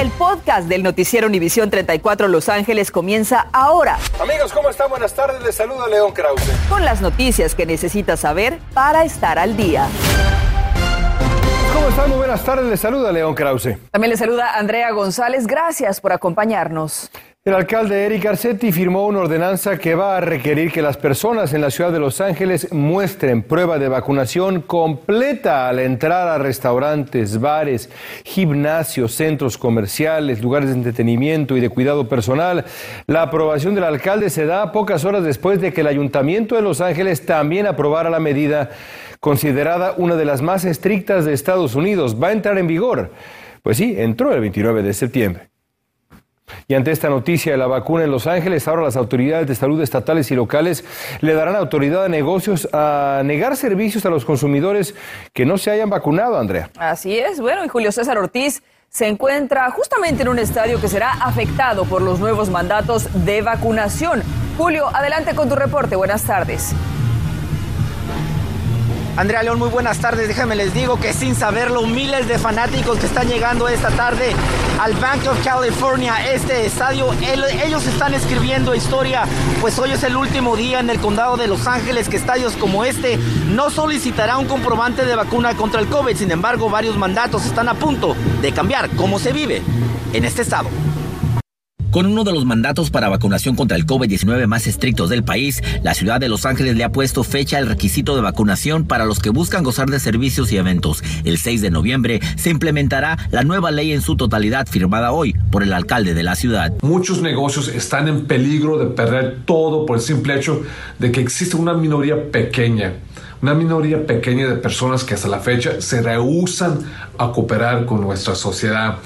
El podcast del noticiero Univisión 34 Los Ángeles comienza ahora. Amigos, ¿cómo están? Buenas tardes, les saluda León Krause. Con las noticias que necesitas saber para estar al día. ¿Cómo están? Muy buenas tardes, les saluda León Krause. También les saluda Andrea González, gracias por acompañarnos. El alcalde Eric Garcetti firmó una ordenanza que va a requerir que las personas en la ciudad de Los Ángeles muestren prueba de vacunación completa al entrar a restaurantes, bares, gimnasios, centros comerciales, lugares de entretenimiento y de cuidado personal. La aprobación del alcalde se da pocas horas después de que el Ayuntamiento de Los Ángeles también aprobara la medida, considerada una de las más estrictas de Estados Unidos. Va a entrar en vigor. Pues sí, entró el 29 de septiembre. Y ante esta noticia de la vacuna en Los Ángeles, ahora las autoridades de salud estatales y locales le darán autoridad a negocios a negar servicios a los consumidores que no se hayan vacunado, Andrea. Así es, bueno, y Julio César Ortiz se encuentra justamente en un estadio que será afectado por los nuevos mandatos de vacunación. Julio, adelante con tu reporte, buenas tardes. Andrea, León, muy buenas tardes. Déjame les digo que sin saberlo, miles de fanáticos que están llegando esta tarde al Bank of California, este estadio, ellos están escribiendo historia, pues hoy es el último día en el condado de Los Ángeles que estadios como este no solicitará un comprobante de vacuna contra el COVID. Sin embargo, varios mandatos están a punto de cambiar cómo se vive en este estado. Con uno de los mandatos para vacunación contra el COVID-19 más estrictos del país, la ciudad de Los Ángeles le ha puesto fecha al requisito de vacunación para los que buscan gozar de servicios y eventos. El 6 de noviembre se implementará la nueva ley en su totalidad, firmada hoy por el alcalde de la ciudad. Muchos negocios están en peligro de perder todo por el simple hecho de que existe una minoría pequeña de personas que hasta la fecha se rehúsan a cooperar con nuestra sociedad.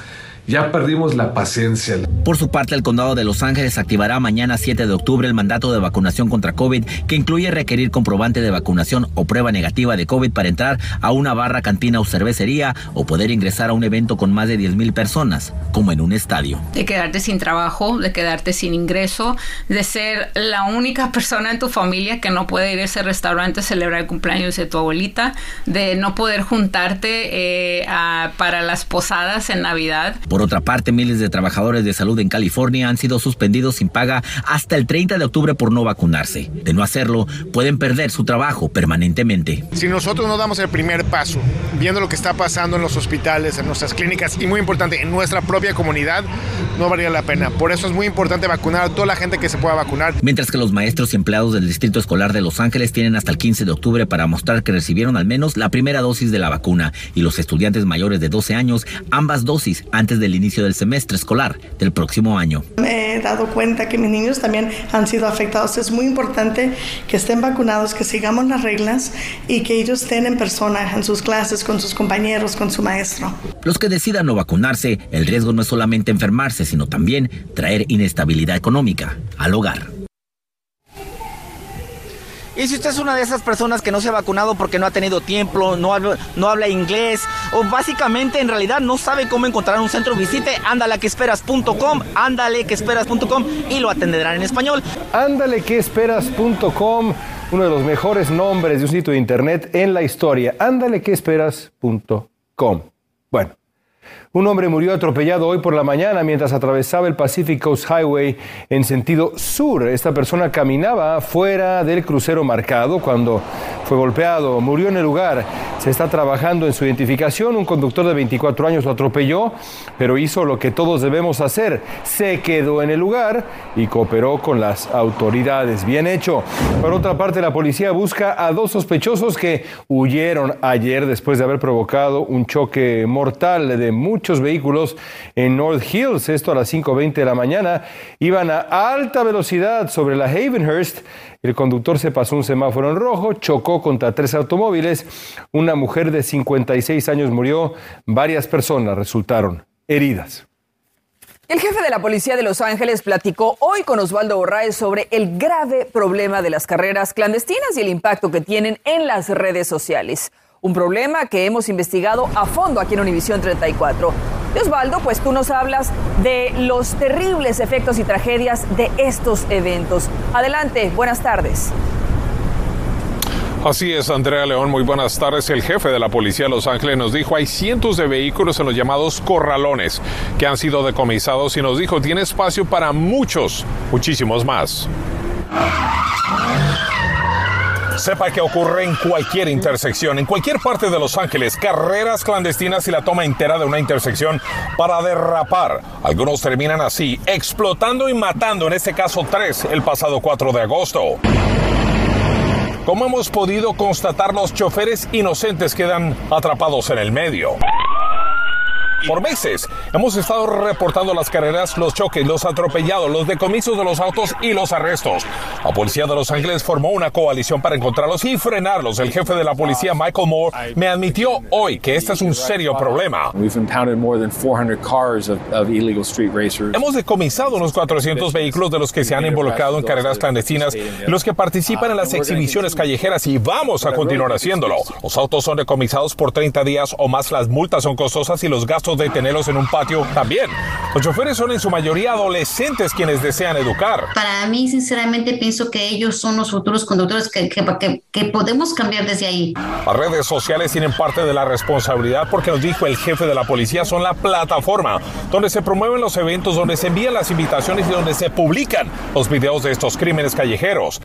Ya perdimos la paciencia. Por su parte, el condado de Los Ángeles activará mañana 7 de octubre el mandato de vacunación contra COVID, que incluye requerir comprobante de vacunación o prueba negativa de COVID para entrar a una barra, cantina o cervecería, o poder ingresar a un evento con más de 10,000 personas, como en un estadio. De quedarte sin trabajo, de quedarte sin ingreso, de ser la única persona en tu familia que no puede ir a ese restaurante a celebrar el cumpleaños de tu abuelita, de no poder juntarte para las posadas en Navidad. Por otra parte, miles de trabajadores de salud en California han sido suspendidos sin paga hasta el 30 de octubre por no vacunarse. De no hacerlo, pueden perder su trabajo permanentemente. Si nosotros no damos el primer paso, viendo lo que está pasando en los hospitales, en nuestras clínicas y, muy importante, en nuestra propia comunidad, no valdría la pena. Por eso es muy importante vacunar a toda la gente que se pueda vacunar. Mientras que los maestros y empleados del Distrito Escolar de Los Ángeles tienen hasta el 15 de octubre para mostrar que recibieron al menos la primera dosis de la vacuna, y los estudiantes mayores de 12 años, ambas dosis antes del inicio del semestre escolar del próximo año. Me he dado cuenta que mis niños también han sido afectados. Es muy importante que estén vacunados, que sigamos las reglas y que ellos estén en persona, en sus clases, con sus compañeros, con su maestro. Los que decidan no vacunarse, el riesgo no es solamente enfermarse, sino también traer inestabilidad económica al hogar. Y si usted es una de esas personas que no se ha vacunado porque no ha tenido tiempo, no habla inglés, o básicamente en realidad no sabe cómo encontrar un centro, visite andalequeesperas.com, andalequeesperas.com, y lo atenderán en español. Andalequeesperas.com, uno de los mejores nombres de un sitio de internet en la historia. Andalequeesperas.com. Bueno. Un hombre murió atropellado hoy por la mañana mientras atravesaba el Pacific Coast Highway en sentido sur. Esta persona caminaba fuera del crucero marcado cuando fue golpeado. Murió en el lugar. Se está trabajando en su identificación. Un conductor de 24 años lo atropelló, pero hizo lo que todos debemos hacer. Se quedó en el lugar y cooperó con las autoridades. Bien hecho. Por otra parte, la policía busca a dos sospechosos que huyeron ayer después de haber provocado un choque mortal de muchos vehículos en North Hills. Esto a las 5:20 de la mañana. Iban a alta velocidad sobre la Havenhurst. El conductor se pasó un semáforo en rojo, chocó contra 3 automóviles. Una mujer de 56 años murió. Varias personas resultaron heridas. El jefe de la policía de Los Ángeles platicó hoy con Osvaldo Borráez sobre el grave problema de las carreras clandestinas y el impacto que tienen en las redes sociales. Un problema que hemos investigado a fondo aquí en Univisión 34. Y Osvaldo, pues tú nos hablas de los terribles efectos y tragedias de estos eventos. Adelante, buenas tardes. Así es, Andrea, León, muy buenas tardes. El jefe de la policía de Los Ángeles nos dijo, hay cientos de vehículos en los llamados corralones que han sido decomisados y nos dijo, tiene espacio para muchos, muchísimos más. Sepa que ocurre en cualquier intersección, en cualquier parte de Los Ángeles, carreras clandestinas y la toma entera de una intersección para derrapar. Algunos terminan así, explotando y matando, en este caso 3, el pasado 4 de agosto. Como hemos podido constatar, los choferes inocentes quedan atrapados en el medio. Por meses hemos estado reportando las carreras, los choques, los atropellados, los decomisos de los autos y los arrestos. La policía de Los Ángeles formó una coalición para encontrarlos y frenarlos. El jefe de la policía, Michael Moore, me admitió hoy que este es un serio problema. Hemos decomisado unos 400 vehículos de los que se han involucrado en carreras clandestinas, los que participan en las exhibiciones callejeras, y vamos a continuar haciéndolo. Los autos son decomisados por 30 días o más, las multas son costosas y los gastos de tenerlos en un patio también. Los choferes son en su mayoría adolescentes quienes desean educar. Para mí, sinceramente, pienso que ellos son los futuros conductores que podemos cambiar desde ahí. Las redes sociales tienen parte de la responsabilidad porque, nos dijo el jefe de la policía, son la plataforma donde se promueven los eventos, donde se envían las invitaciones y donde se publican los videos de estos crímenes callejeros.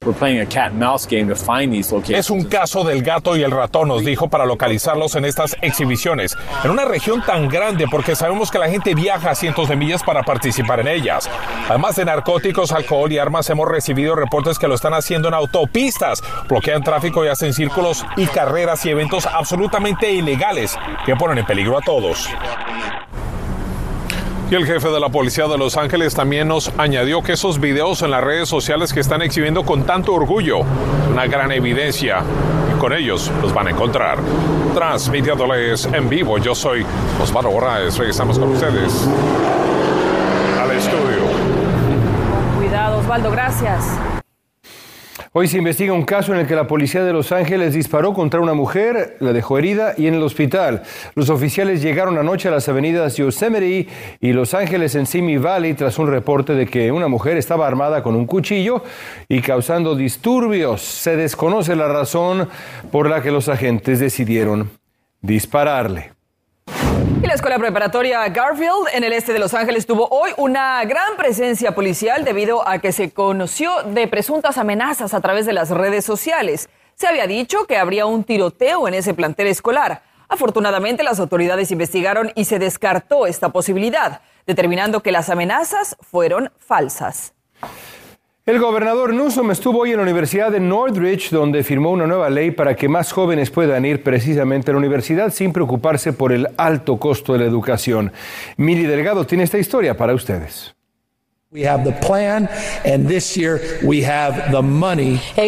Es un caso del gato y el ratón, nos dijo, para localizarlos en estas exhibiciones, en una región tan grande porque sabemos que la gente viaja a cientos de millas para participar en ellas. Además de narcóticos, alcohol y armas, hemos recibido reportes que lo están haciendo en autopistas, bloquean tráfico y hacen círculos y carreras y eventos absolutamente ilegales que ponen en peligro a todos. Y el jefe de la policía de Los Ángeles también nos añadió que esos videos en las redes sociales que están exhibiendo con tanto orgullo, una gran evidencia, y con ellos los van a encontrar. Transmitiéndoles en vivo, yo soy Osvaldo Borráez. Regresamos con ustedes al estudio. Cuidado, Osvaldo, gracias. Hoy se investiga un caso en el que la policía de Los Ángeles disparó contra una mujer, la dejó herida y en el hospital. Los oficiales llegaron anoche a las avenidas Yosemite y Los Ángeles en Simi Valley tras un reporte de que una mujer estaba armada con un cuchillo y causando disturbios. Se desconoce la razón por la que los agentes decidieron dispararle. Y la escuela preparatoria Garfield en el este de Los Ángeles tuvo hoy una gran presencia policial debido a que se conoció de presuntas amenazas a través de las redes sociales. Se había dicho que habría un tiroteo en ese plantel escolar. Afortunadamente, las autoridades investigaron y se descartó esta posibilidad, determinando que las amenazas fueron falsas. El gobernador Newsom estuvo hoy en la Universidad de Northridge, donde firmó una nueva ley para que más jóvenes puedan ir precisamente a la universidad sin preocuparse por el alto costo de la educación. Mili Delgado tiene esta historia para ustedes. El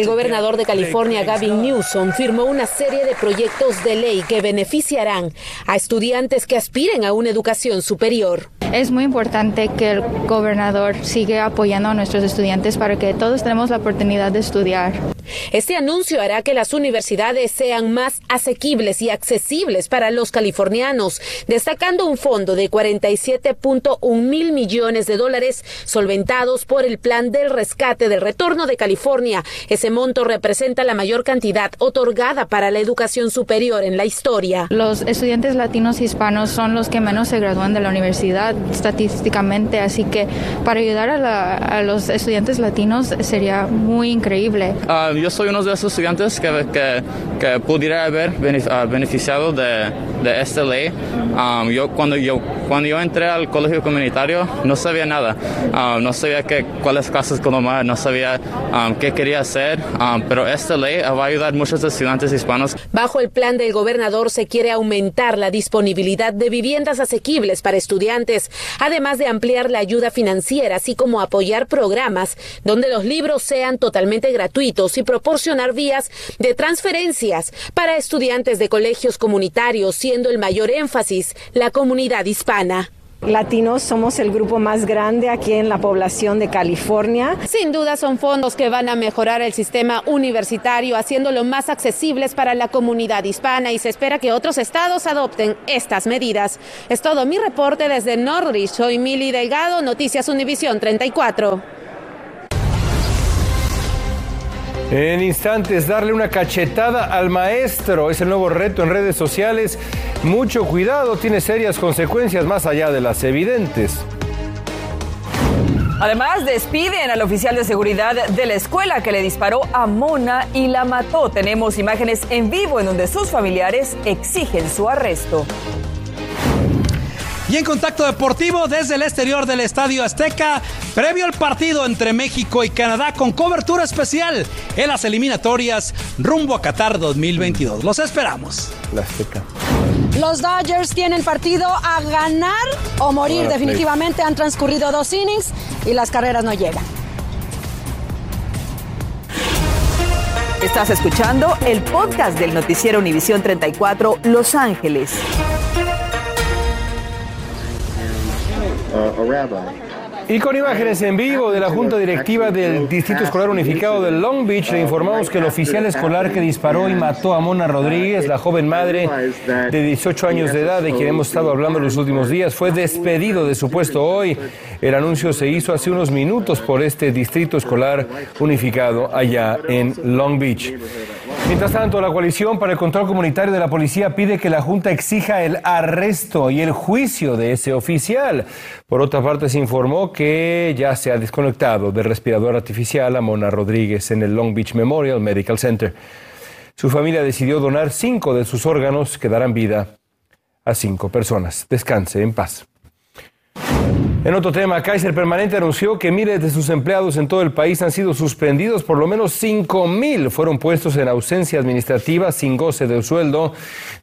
gobernador de California, Gavin Newsom, firmó una serie de proyectos de ley que beneficiarán a estudiantes que aspiren a una educación superior. Es muy importante que el gobernador siga apoyando a nuestros estudiantes para que todos tenemos la oportunidad de estudiar. Este anuncio hará que las universidades sean más asequibles y accesibles para los californianos, destacando un fondo de 47.1 mil millones de dólares solventados por el plan del rescate del retorno de California. Ese monto representa la mayor cantidad otorgada para la educación superior en la historia. Los estudiantes latinos y hispanos son los que menos se gradúan de la universidad estadísticamente, así que para ayudar a los estudiantes latinos sería muy increíble. Yo soy uno de esos estudiantes que pudiera haber beneficiado de esta ley. Cuando yo entré al colegio comunitario no sabía nada. No sabía cuáles clases tomar, no sabía qué quería hacer, pero esta ley va a ayudar a muchos estudiantes hispanos. Bajo el plan del gobernador se quiere aumentar la disponibilidad de viviendas asequibles para estudiantes, además de ampliar la ayuda financiera, así como apoyar programas donde los libros sean totalmente gratuitos y proporcionar vías de transferencias para estudiantes de colegios comunitarios, siendo el mayor énfasis la comunidad hispana. Latinos somos el grupo más grande aquí en la población de California. Sin duda son fondos que van a mejorar el sistema universitario, haciéndolo más accesibles para la comunidad hispana, y se espera que otros estados adopten estas medidas. Es todo mi reporte desde Northridge. Soy Mili Delgado, Noticias Univisión 34. En instantes, darle una cachetada al maestro es el nuevo reto en redes sociales. Mucho cuidado, tiene serias consecuencias más allá de las evidentes. Además, despiden al oficial de seguridad de la escuela que le disparó a Mona y la mató. Tenemos imágenes en vivo en donde sus familiares exigen su arresto. Y en contacto deportivo desde el exterior del Estadio Azteca, previo al partido entre México y Canadá con cobertura especial en las eliminatorias rumbo a Qatar 2022. Los esperamos. La Azteca. Los Dodgers tienen partido a ganar o morir definitivamente. Han transcurrido 2 innings y las carreras no llegan. Estás escuchando el podcast del noticiero Univisión 34 Los Ángeles. Y con imágenes en vivo de la Junta Directiva del Distrito Escolar Unificado de Long Beach, le informamos que el oficial escolar que disparó y mató a Mona Rodríguez, la joven madre de 18 años de edad de quien hemos estado hablando en los últimos días, fue despedido de su puesto hoy. El anuncio se hizo hace unos minutos por este Distrito Escolar Unificado allá en Long Beach. Mientras tanto, la Coalición para el Control Comunitario de la Policía pide que la Junta exija el arresto y el juicio de ese oficial. Por otra parte, se informó que ya se ha desconectado del respirador artificial a Mona Rodríguez en el Long Beach Memorial Medical Center. Su familia decidió donar 5 de sus órganos que darán vida a 5 personas. Descanse en paz. En otro tema, Kaiser Permanente anunció que miles de sus empleados en todo el país han sido suspendidos. Por lo menos 5,000 fueron puestos en ausencia administrativa sin goce de sueldo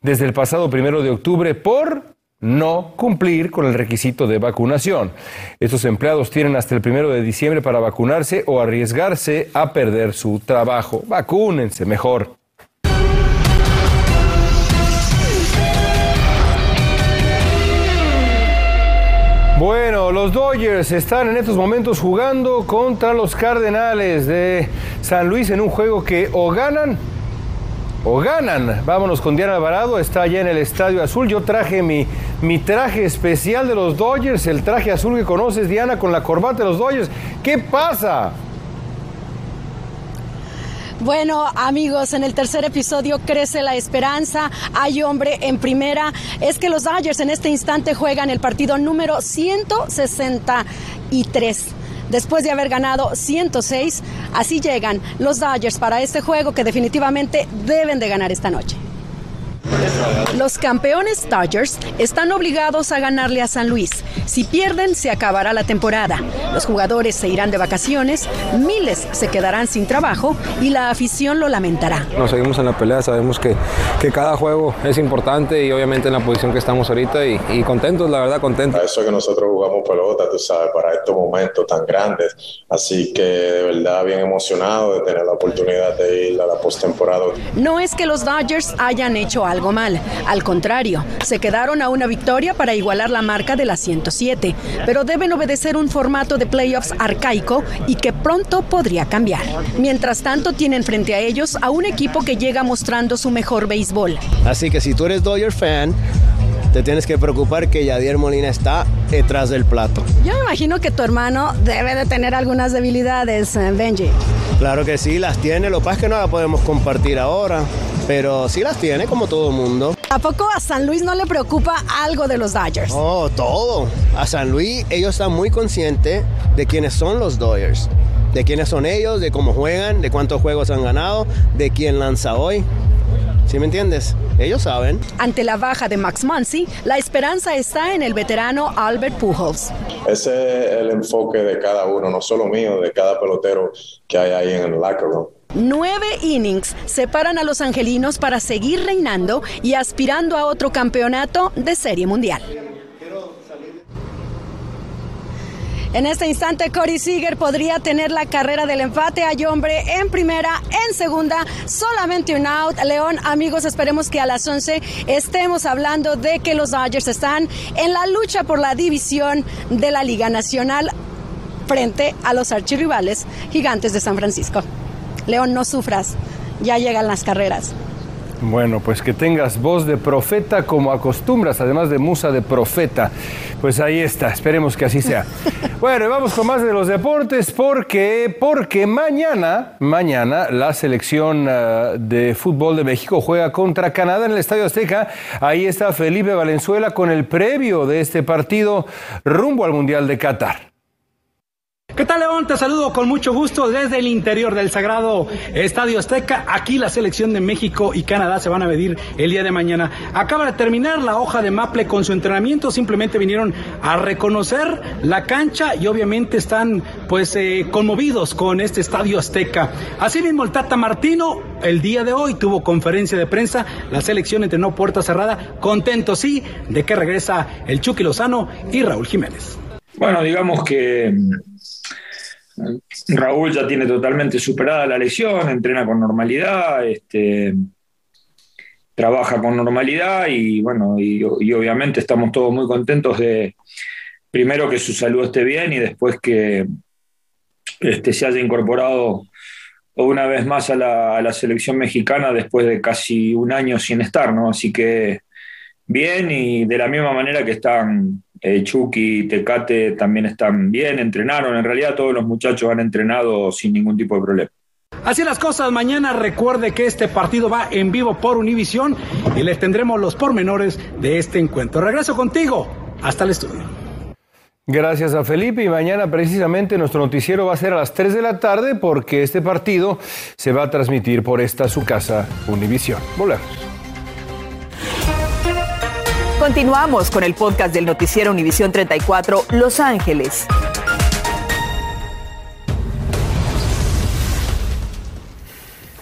desde el pasado 1 de octubre por no cumplir con el requisito de vacunación. Estos empleados tienen hasta el 1 de diciembre para vacunarse o arriesgarse a perder su trabajo. Vacúnense mejor. Bueno, los Dodgers están en estos momentos jugando contra los Cardenales de San Luis en un juego que o ganan. Vámonos con Diana Alvarado, está allá en el Estadio Azul. Yo traje mi traje especial de los Dodgers, el traje azul que conoces, Diana, con la corbata de los Dodgers. ¿Qué pasa? Bueno, amigos, en el tercer episodio crece la esperanza, hay hombre en primera. Es que los Dodgers en este instante juegan el partido número 163. Después de haber ganado 106, así llegan los Dodgers para este juego que definitivamente deben de ganar esta noche. Los campeones Dodgers están obligados a ganarle a San Luis. Si pierden, se acabará la temporada. Los jugadores se irán de vacaciones, miles se quedarán sin trabajo y la afición lo lamentará. Nos seguimos en la pelea, sabemos que cada juego es importante y obviamente en la posición que estamos ahorita y contentos, la verdad, contentos. Para eso que nosotros jugamos pelota, tú sabes, para estos momentos tan grandes. Así que de verdad bien emocionado de tener la oportunidad de ir a la postemporada. No es que los Dodgers hayan hecho algo mal, al contrario, se quedaron a una victoria para igualar la marca de la 107, pero deben obedecer un formato de playoffs arcaico y que pronto podría cambiar. Mientras tanto, tienen frente a ellos a un equipo que llega mostrando su mejor béisbol. Así que si tú eres Dodger fan, te tienes que preocupar que Yadier Molina está detrás del plato. Yo me imagino que tu hermano debe de tener algunas debilidades, Benji. Claro que sí, las tiene, lo que pasa es que no las podemos compartir ahora, pero sí las tiene como todo el mundo. ¿A poco a San Luis no le preocupa algo de los Dodgers? No, todo. A San Luis ellos están muy conscientes de quiénes son los Dodgers, de quiénes son ellos, de cómo juegan, de cuántos juegos han ganado, de quién lanza hoy. ¿Sí me entiendes? Ellos saben. Ante la baja de Max Muncy, la esperanza está en el veterano Albert Pujols. Ese es el enfoque de cada uno, no solo mío, de cada pelotero que hay ahí en el locker room. 9 innings separan a los angelinos para seguir reinando y aspirando a otro campeonato de Serie Mundial. En este instante, Corey Seager podría tener la carrera del empate. Hay hombre en primera, en segunda, solamente un out. León, amigos, esperemos que a las 11 estemos hablando de que los Dodgers están en la lucha por la división de la Liga Nacional frente a los archirrivales Gigantes de San Francisco. León, no sufras, ya llegan las carreras. Bueno, pues que tengas voz de profeta como acostumbras, además de musa de profeta. Pues ahí está, esperemos que así sea. Bueno, y vamos con más de los deportes porque mañana la selección de fútbol de México juega contra Canadá en el Estadio Azteca. Ahí está Felipe Valenzuela con el previo de este partido rumbo al Mundial de Qatar. ¿Qué tal, León? Te saludo con mucho gusto desde el interior del sagrado Estadio Azteca. Aquí la selección de México y Canadá se van a medir el día de mañana. Acaba de terminar la hoja de Maple con su entrenamiento. Simplemente vinieron a reconocer la cancha y obviamente están conmovidos con este Estadio Azteca. Asimismo, el Tata Martino el día de hoy tuvo conferencia de prensa. La selección entrenó puerta cerrada. Contento, sí, de que regresa el Chucky Lozano y Raúl Jiménez. Bueno, digamos que Raúl ya tiene totalmente superada la lesión, entrena con normalidad, trabaja con normalidad y bueno, y obviamente estamos todos muy contentos de primero que su salud esté bien y después que se haya incorporado una vez más a la selección mexicana después de casi un año sin estar, ¿no? Así que bien, y de la misma manera que están Chucky, Tecate también están bien, entrenaron, en realidad todos los muchachos han entrenado sin ningún tipo de problema. Así las cosas, mañana recuerde que este partido va en vivo por Univisión y les tendremos los pormenores de este encuentro. Regreso contigo hasta el estudio. Gracias a Felipe, y mañana precisamente nuestro noticiero va a ser a las 3 de la tarde porque este partido se va a transmitir por esta su casa Univisión. Volvemos. Continuamos con el podcast del noticiero Univisión 34, Los Ángeles.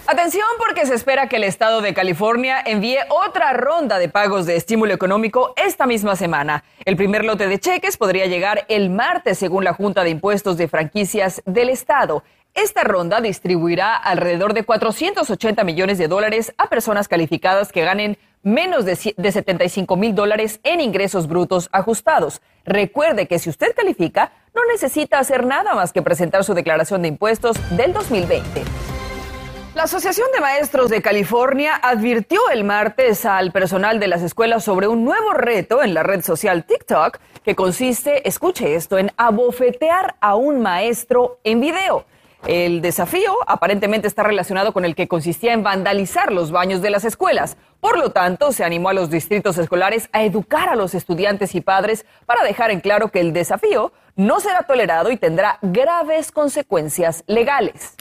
Atención, porque se espera que el estado de California envíe otra ronda de pagos de estímulo económico esta misma semana. El primer lote de cheques podría llegar el martes, según la Junta de Impuestos de Franquicias del estado. Esta ronda distribuirá alrededor de $480 millones a personas calificadas que ganen menos de $75,000 en ingresos brutos ajustados. Recuerde que si usted califica, no necesita hacer nada más que presentar su declaración de impuestos del 2020. La Asociación de Maestros de California advirtió el martes al personal de las escuelas sobre un nuevo reto en la red social TikTok que consiste, escuche esto, en abofetear a un maestro en video. El desafío aparentemente está relacionado con el que consistía en vandalizar los baños de las escuelas. Por lo tanto, se animó a los distritos escolares a educar a los estudiantes y padres para dejar en claro que el desafío no será tolerado y tendrá graves consecuencias legales.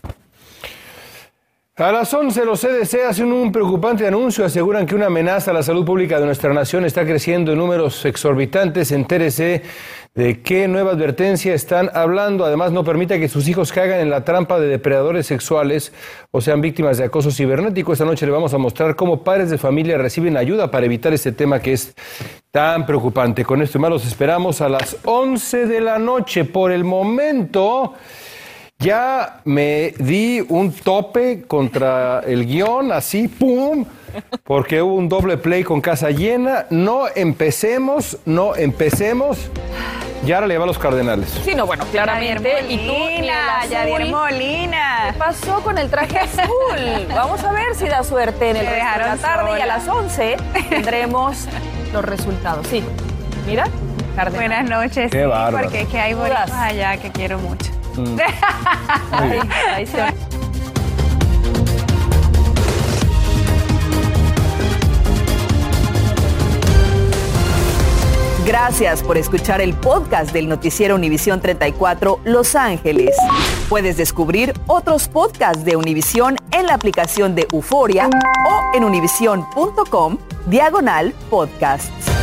A las 11, los CDC hacen un preocupante anuncio. Aseguran que una amenaza a la salud pública de nuestra nación está creciendo en números exorbitantes. Entérese de qué nueva advertencia están hablando. Además, no permita que sus hijos caigan en la trampa de depredadores sexuales o sean víctimas de acoso cibernético. Esta noche le vamos a mostrar cómo padres de familia reciben ayuda para evitar este tema que es tan preocupante. Con esto y más los esperamos a las 11 de la noche. Por el momento, ya me di un tope contra el guión, así, ¡pum!, porque hubo un doble play con casa llena. No empecemos. Y ahora le va a los Cardenales. Sí, no, bueno, claramente. Yadier Molina. ¿Qué pasó con el traje azul? Vamos a ver si da suerte en el resto de la tarde sola. Y a las 11 tendremos los resultados. Sí, mira, Cardenales. Buenas noches. Qué bárbaro. Porque es que hay bolitas allá que quiero mucho. Mm. Ahí se va. Gracias por escuchar el podcast del noticiero Univisión 34 Los Ángeles. Puedes descubrir otros podcasts de Univisión en la aplicación de Euforia o en univision.com/podcasts.